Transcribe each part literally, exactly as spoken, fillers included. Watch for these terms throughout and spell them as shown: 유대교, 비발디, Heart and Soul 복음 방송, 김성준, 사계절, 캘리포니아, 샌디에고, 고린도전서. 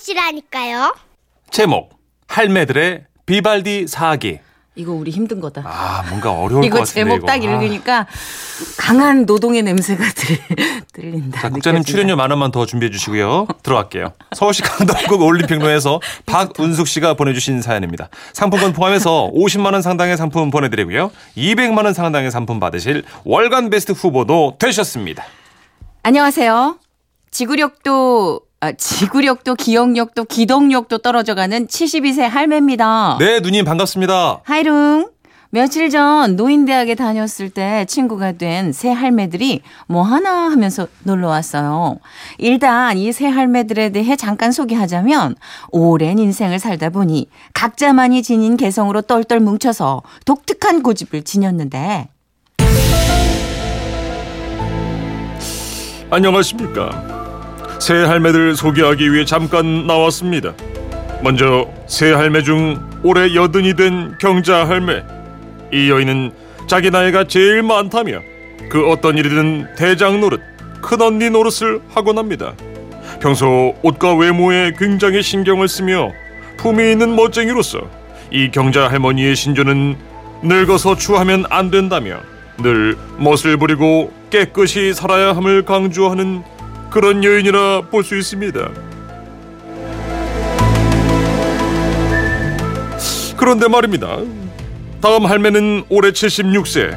보시라니까요. 제목 할매들의 비발디 사기. 이거 우리 힘든 거다. 아, 뭔가 어려울 것 같은데 이거. 이거 제목 딱 읽으니까 아. 강한 노동의 냄새가 들린다. 자, 국장님 출연료 만 원만 더 준비해 주시고요. 들어갈게요. 서울시 강동구 올림픽로에서 박은숙 씨가 보내주신 사연입니다. 상품권 포함해서 오십만 원 상당의 상품 보내드리고요. 이백만 원 상당의 상품 받으실 월간 베스트 후보도 되셨습니다. 안녕하세요. 지구력도... 아, 지구력도 기억력도 기동력도 떨어져가는 칠십이 세 할매입니다. 네, 누님 반갑습니다. 하이룽. 며칠 전 노인대학에 다녔을 때 친구가 된 세 할매들이 뭐 하나 하면서 놀러 왔어요. 일단 이 세 할매들에 대해 잠깐 소개하자면 오랜 인생을 살다 보니 각자만이 지닌 개성으로 똘똘 뭉쳐서 독특한 고집을 지녔는데. 안녕하십니까. 세 할매들 소개하기 위해 잠깐 나왔습니다. 먼저 세 할매 중 올해 여든이 된 경자 할매. 이 여인은 자기 나이가 제일 많다며 그 어떤 일이든 대장 노릇, 큰언니 노릇을 하곤 합니다. 평소 옷과 외모에 굉장히 신경을 쓰며 품이 있는 멋쟁이로서 이 경자 할머니의 신조는 늙어서 추하면 안 된다며 늘 멋을 부리고 깨끗이 살아야 함을 강조하는 그런 여인이라 볼 수 있습니다. 그런데 말입니다. 다음 할매는 올해 칠십육 세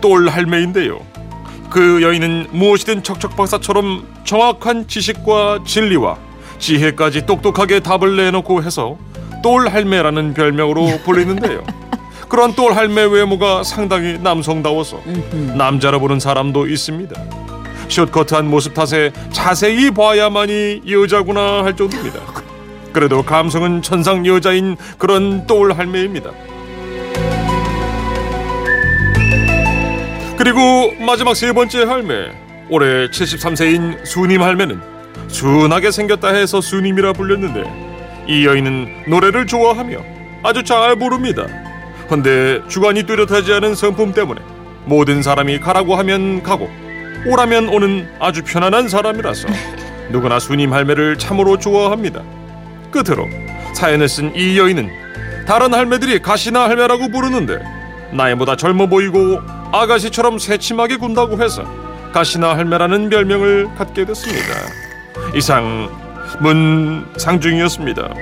똘 할매인데요. 그 여인은 무엇이든 척척박사처럼 정확한 지식과 진리와 지혜까지 똑똑하게 답을 내놓고 해서 똘 할매라는 별명으로 불리는데요. 그런 똘 할매 외모가 상당히 남성다워서 남자로 보는 사람도 있습니다. 숏커트한 모습 탓에 자세히 봐야만이 여자구나 할 정도입니다. 그래도 감성은 천상 여자인 그런 똘 할매입니다. 그리고 마지막 세 번째 할매, 올해 칠십삼 세인 수님 할매는 순하게 생겼다 해서 수님이라 불렸는데 이 여인은 노래를 좋아하며 아주 잘 부릅니다. 근데 주관이 뚜렷하지 않은 성품 때문에 모든 사람이 가라고 하면 가고 오라면 오는 아주 편안한 사람이라서 누구나 수님 할매를 참으로 좋아합니다. 끝으로 사연을 쓴 이 여인은 다른 할매들이 가시나 할매라고 부르는데 나이보다 젊어 보이고 아가씨처럼 새침하게 군다고 해서 가시나 할매라는 별명을 갖게 됐습니다. 이상 문상중이었습니다.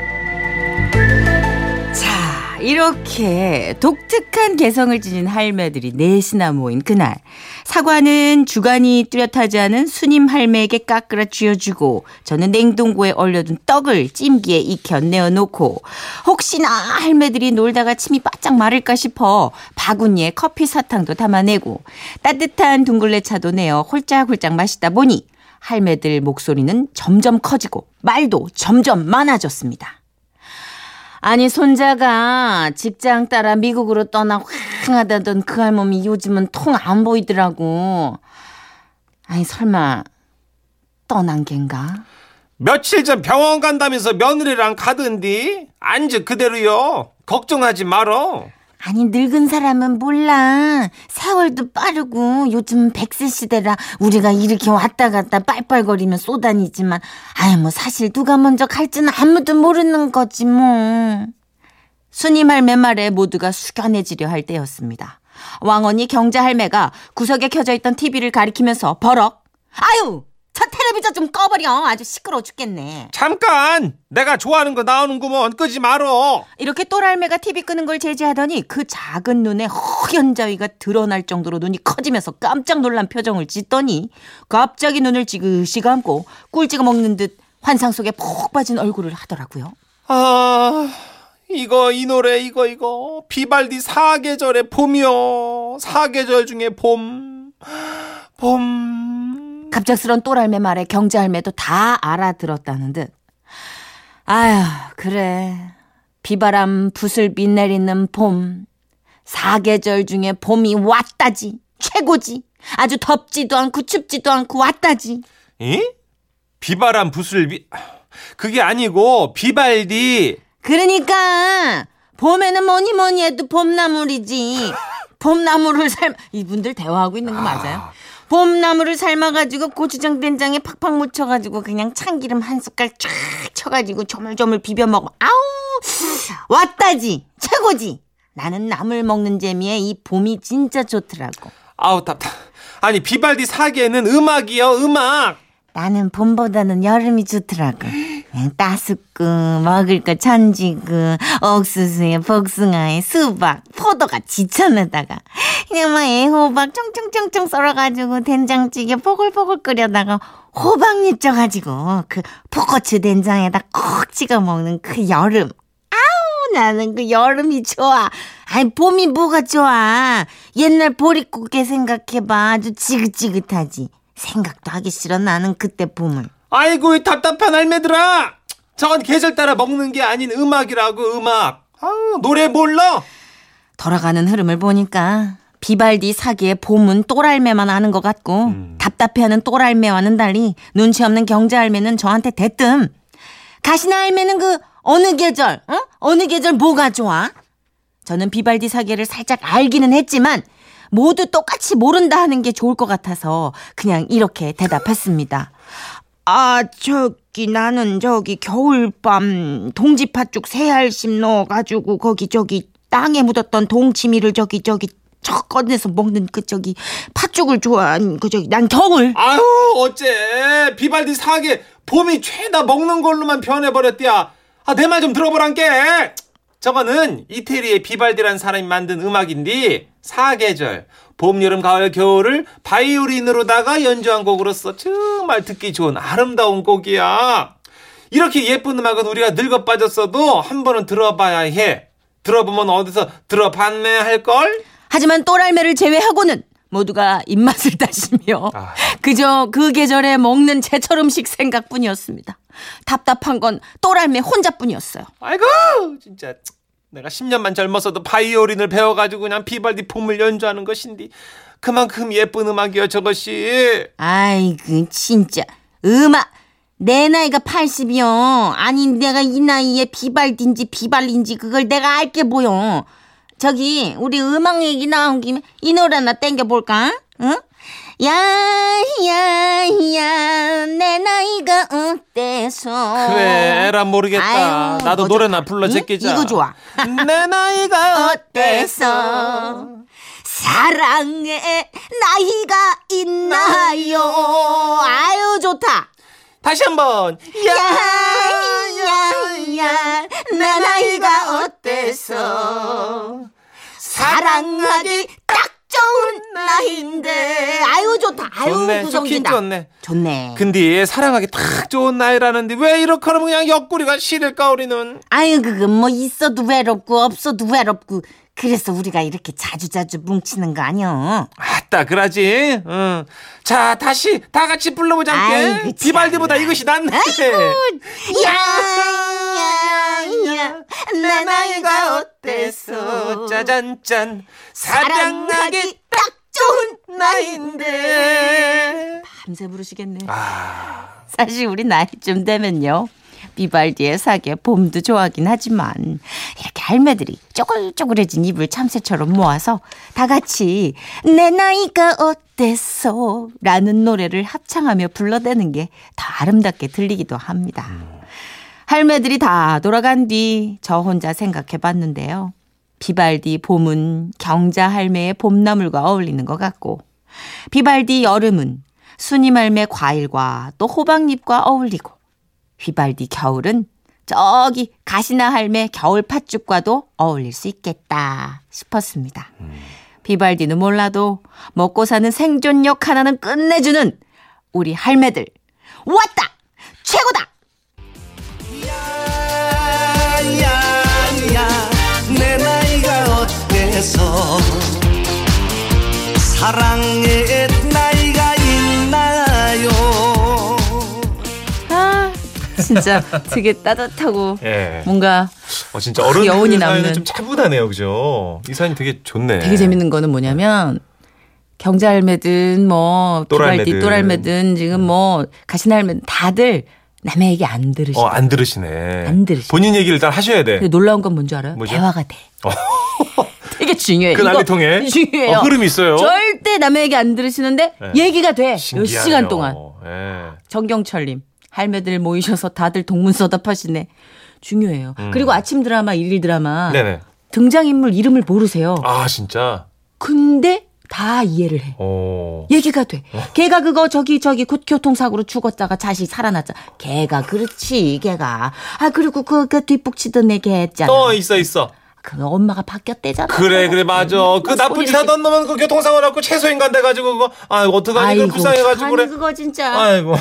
자, 이렇게 독특한 개성을 지닌 할매들이 넷이나 모인 그날, 사과는 주간이 뚜렷하지 않은 수님 할매에게 깎으라 쥐어주고, 저는 냉동고에 얼려둔 떡을 찜기에 익혀 내어놓고, 혹시나 할매들이 놀다가 침이 바짝 마를까 싶어 바구니에 커피 사탕도 담아내고, 따뜻한 둥글레차도 내어 홀짝홀짝 마시다 보니 할매들 목소리는 점점 커지고 말도 점점 많아졌습니다. 아니, 손자가 직장 따라 미국으로 떠나 황하다던 그 할멈이 요즘은 통 안 보이더라고. 아니, 설마 떠난 겐가? 며칠 전 병원 간다면서 며느리랑 가던디. 앉아 그대로요. 걱정하지 말어. 아니, 늙은 사람은 몰라. 세월도 빠르고 요즘은 백세 시대라 우리가 이렇게 왔다 갔다 빨빨거리며 쏘다니지만, 아이 뭐 사실 누가 먼저 갈지는 아무도 모르는 거지 뭐. 수님 할매 말에 모두가 숙연해지려 할 때였습니다. 왕언니 경자 할매가 구석에 켜져 있던 티비를 가리키면서 버럭, 아유, 저 텔레비전 좀 꺼버려. 아주 시끄러워 죽겠네. 잠깐, 내가 좋아하는 거 나오는구먼. 끄지 말어. 이렇게 똘할매가 티비 끄는 걸 제지하더니 그 작은 눈에 허연자위가 드러날 정도로 눈이 커지면서 깜짝 놀란 표정을 짓더니 갑자기 눈을 지그시 감고 꿀 찍어 먹는 듯 환상 속에 푹 빠진 얼굴을 하더라고요. 아... 이거 이 노래 이거 이거 비발디 사계절의 봄이요. 사계절 중에 봄 봄... 갑작스런 똘할매 말에 경자할매도 다 알아들었다는 듯. 아휴, 그래. 비바람 부슬비 내리는 봄. 사계절 중에 봄이 왔다지. 최고지. 아주 덥지도 않고 춥지도 않고 왔다지. 이? 비바람 부슬비? 그게 아니고 비발디. 그러니까 봄에는 뭐니 뭐니 해도 봄나물이지. 봄나물을 삶... 이분들 대화하고 있는 거 맞아요? 아... 봄나물을 삶아가지고 고추장 된장에 팍팍 묻혀가지고 그냥 참기름 한 숟갈 쫙 쳐가지고 조물조물 비벼먹어. 아우 왔다지 최고지. 나는 나물 먹는 재미에 이 봄이 진짜 좋더라고. 아우 답답. 아니 비발디 사계는 음악이요 음악. 나는 봄보다는 여름이 좋더라고. 그냥 따숩고 먹을 거 천지고 옥수수에 복숭아에 수박 포도가 지쳐내다가 그냥 막 애호박 총총총총 썰어가지고 된장찌개 포글포글 끓여다가 호박잎 쪄가지고 그 포고추 된장에다 콕 찍어 먹는 그 여름. 아우 나는 그 여름이 좋아. 아니 봄이 뭐가 좋아. 옛날 보릿고개 생각해봐. 아주 지긋지긋하지. 생각도 하기 싫어 나는 그때 봄을. 아이고 이 답답한 할매들아. 저건 계절 따라 먹는 게 아닌 음악이라고 음악. 아우 노래 몰라. 돌아가는 흐름을 보니까 비발디 사기의 봄은 똘알매만 아는 것 같고 음. 답답해하는 똘알매와는 달리 눈치 없는 경제알매는 저한테 대뜸. 가시나 알매는 그 어느 계절 어? 어느 계절 뭐가 좋아? 저는 비발디 사계를 살짝 알기는 했지만 모두 똑같이 모른다 하는 게 좋을 것 같아서 그냥 이렇게 대답했습니다. 아 저기 나는 저기 겨울밤 동지팥죽 새알심 넣어가지고 거기 저기 땅에 묻었던 동치미를 저기 저기 척 꺼내서 먹는 그 저기 팥죽을 좋아한 그 저기 난 겨울. 아유 어째 비발디 사계 봄이 죄다 먹는 걸로만 변해버렸디야. 아 내 말 좀 들어보란께. 저거는 이태리의 비발디라는 사람이 만든 음악인데 사계절, 봄, 여름, 가을, 겨울을 바이올린으로다가 연주한 곡으로서 정말 듣기 좋은 아름다운 곡이야. 이렇게 예쁜 음악은 우리가 늙어 빠졌어도 한 번은 들어봐야 해. 들어보면 어디서 들어봤네 할걸? 하지만 또랄매를 제외하고는 모두가 입맛을 다시며 아. 그저 그 계절에 먹는 제철 음식 생각뿐이었습니다. 답답한 건 또랄매 혼자뿐이었어요. 아이고 진짜 내가 십 년만 젊었어도 바이올린을 배워가지고 그냥 비발디 봄을 연주하는 것인데 그만큼 예쁜 음악이야 저것이. 아이고 진짜 음악 내 나이가 팔십이요. 아니 내가 이 나이에 비발디인지 비발린지 그걸 내가 알게 보여. 저기 우리 음악 얘기 나온 김에 이 노래나 땡겨볼까? 응? 야야야 내 나이가 어때서. 그래 에라 모르겠다. 아유, 나도 노래나 좋다. 불러 제끼자. 응? 이거 좋아. 내 나이가 어때서 사랑에 나이가 있나요. 아유 좋다. 다시 한번 야야야 내 나이가 어때서 사랑하기 딱 좋은 나이인데. 아유 좋다. 아유 좋네. 구성진다. 좋네. 좋네. 근데 사랑하기 딱 좋은 나이라는데 왜 이렇게 하면 그냥 옆구리가 시릴까 우리는. 아유 그건 뭐 있어도 외롭고 없어도 외롭고 그래서 우리가 이렇게 자주자주 뭉치는 거 아니여. 아따 그러지. 응. 자 다시 다 같이 불러보자 함께. 비발디보다 이것이 낫네. 야야야 내 나이가 어때서 짜잔짠 사랑하기 딱 좋은 나이인데. 밤새 부르시겠네. 아... 사실 우리 나이쯤 되면요 비발디의 사계 봄도 좋아하긴 하지만 이렇게 할매들이 쪼글쪼글해진 입을 참새처럼 모아서 다 같이 내 나이가 어때서 라는 노래를 합창하며 불러대는 게 더 아름답게 들리기도 합니다. 할매들이 다 돌아간 뒤 저 혼자 생각해봤는데요. 비발디 봄은 경자 할매의 봄나물과 어울리는 것 같고 비발디 여름은 순임 할매 과일과 또 호박잎과 어울리고 비발디 겨울은 저기 가시나 할매 겨울 팥죽과도 어울릴 수 있겠다 싶었습니다. 음. 비발디는 몰라도 먹고 사는 생존력 하나는 끝내주는 우리 할매들 왔다 최고다. 야야야 내 나이가 어때서 사랑의 나이가 있나요. 진짜 되게 따뜻하고 예. 뭔가 어, 진짜 어른 여운이 남는 좀 차분하네요. 그죠? 이 사연이 되게 좋네. 되게 재밌는 거는 뭐냐면 경자할매든 뭐 비발디 또랄매든 지금 뭐 가시나할매든 다들 남의 얘기 안 들으시네. 어, 안 들으시네. 안 들으시네. 본인 얘기를 다 하셔야 돼. 근데 놀라운 건 뭔지 알아요? 뭐죠? 대화가 돼. 되게 이게 중요해. 그 난리통에 중요해요. 어, 흐름이 있어요. 절대 남의 얘기 안 들으시는데 네. 얘기가 돼. 몇 시간 동안. 네. 정경철님. 할매들 모이셔서 다들 동문서답하시네. 중요해요. 음. 그리고 아침 드라마, 일일 드라마. 네네. 등장인물 이름을 모르세요. 아, 진짜? 근데 다 이해를 해. 오. 얘기가 돼. 어. 걔가 그거 저기 저기 교통사고로 죽었다가 다시 살아났잖아. 걔가 그렇지, 걔가. 아, 그리고 그, 그 뒷북치던 애 걔 했잖아. 어, 있어, 있어. 그 엄마가 바뀌었대잖아. 그래 그래 맞아. 그 나쁜 짓 하던 놈은 그 교통사고를 갖고 최소인간 돼가지고 그거 아 어떡하니 그 불쌍해가지고 그래. 그거 진짜. 아이고.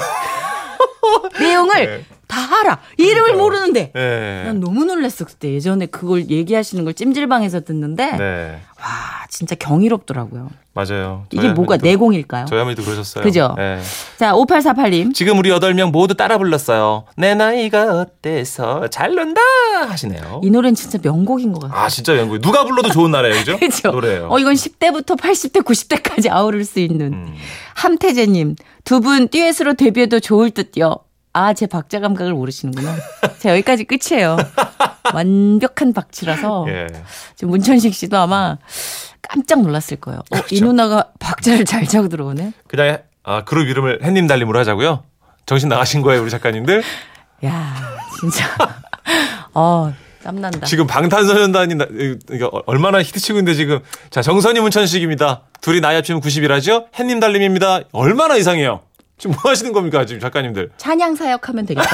내용을 네. 다 알아. 이름을 그러니까. 모르는데. 네. 난 너무 놀랐어 그때. 예전에 그걸 얘기하시는 걸 찜질방에서 듣는데 네. 와 진짜 경이롭더라고요. 맞아요. 이게 뭐가 또, 내공일까요? 저희 어머니도 그러셨어요. 그죠? 네. 자 오팔사팔님. 지금 우리 여덟 명 모두 따라 불렀어요. 내 나이가 어때서 잘 논다 하시네요. 이 노래는 진짜 명곡인 것 같아요. 아 진짜 명곡. 누가 불러도 좋은 나라예요. 그죠? 그렇죠? 노래예요. 어, 이건 십 대부터 팔십 대 구십 대까지 아우를 수 있는. 음. 함태재님. 두 분 듀엣으로 데뷔해도 좋을 듯요. 아, 제 박자 감각을 모르시는구나. 자, 여기까지 끝이에요. 완벽한 박치라서. 예. 지금 문천식 씨도 아마 깜짝 놀랐을 거예요. 어, 그렇죠. 이 누나가 박자를 잘 차고 들어오네. 그냥 아, 그룹 이름을 햇님 달님으로 하자고요. 정신 나가신 거예요, 우리 작가님들? 야, 진짜. 어, 땀난다. 지금 방탄소년단이 나, 그러니까 얼마나 히트치고 있는데 지금. 자, 정선이 문천식입니다. 둘이 나이 합치면 구십이라죠? 햇님 달님입니다. 얼마나 이상해요. 지금 뭐 하시는 겁니까 지금 작가님들? 찬양 사역하면 되겠다.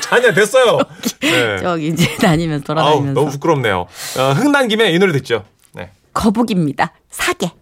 찬양 됐어요. 네. 저기 이제 다니면서 돌아다니면서. 아우, 너무 부끄럽네요. 어, 흥난 김에 이 노래 듣죠. 네. 거북입니다. 사계.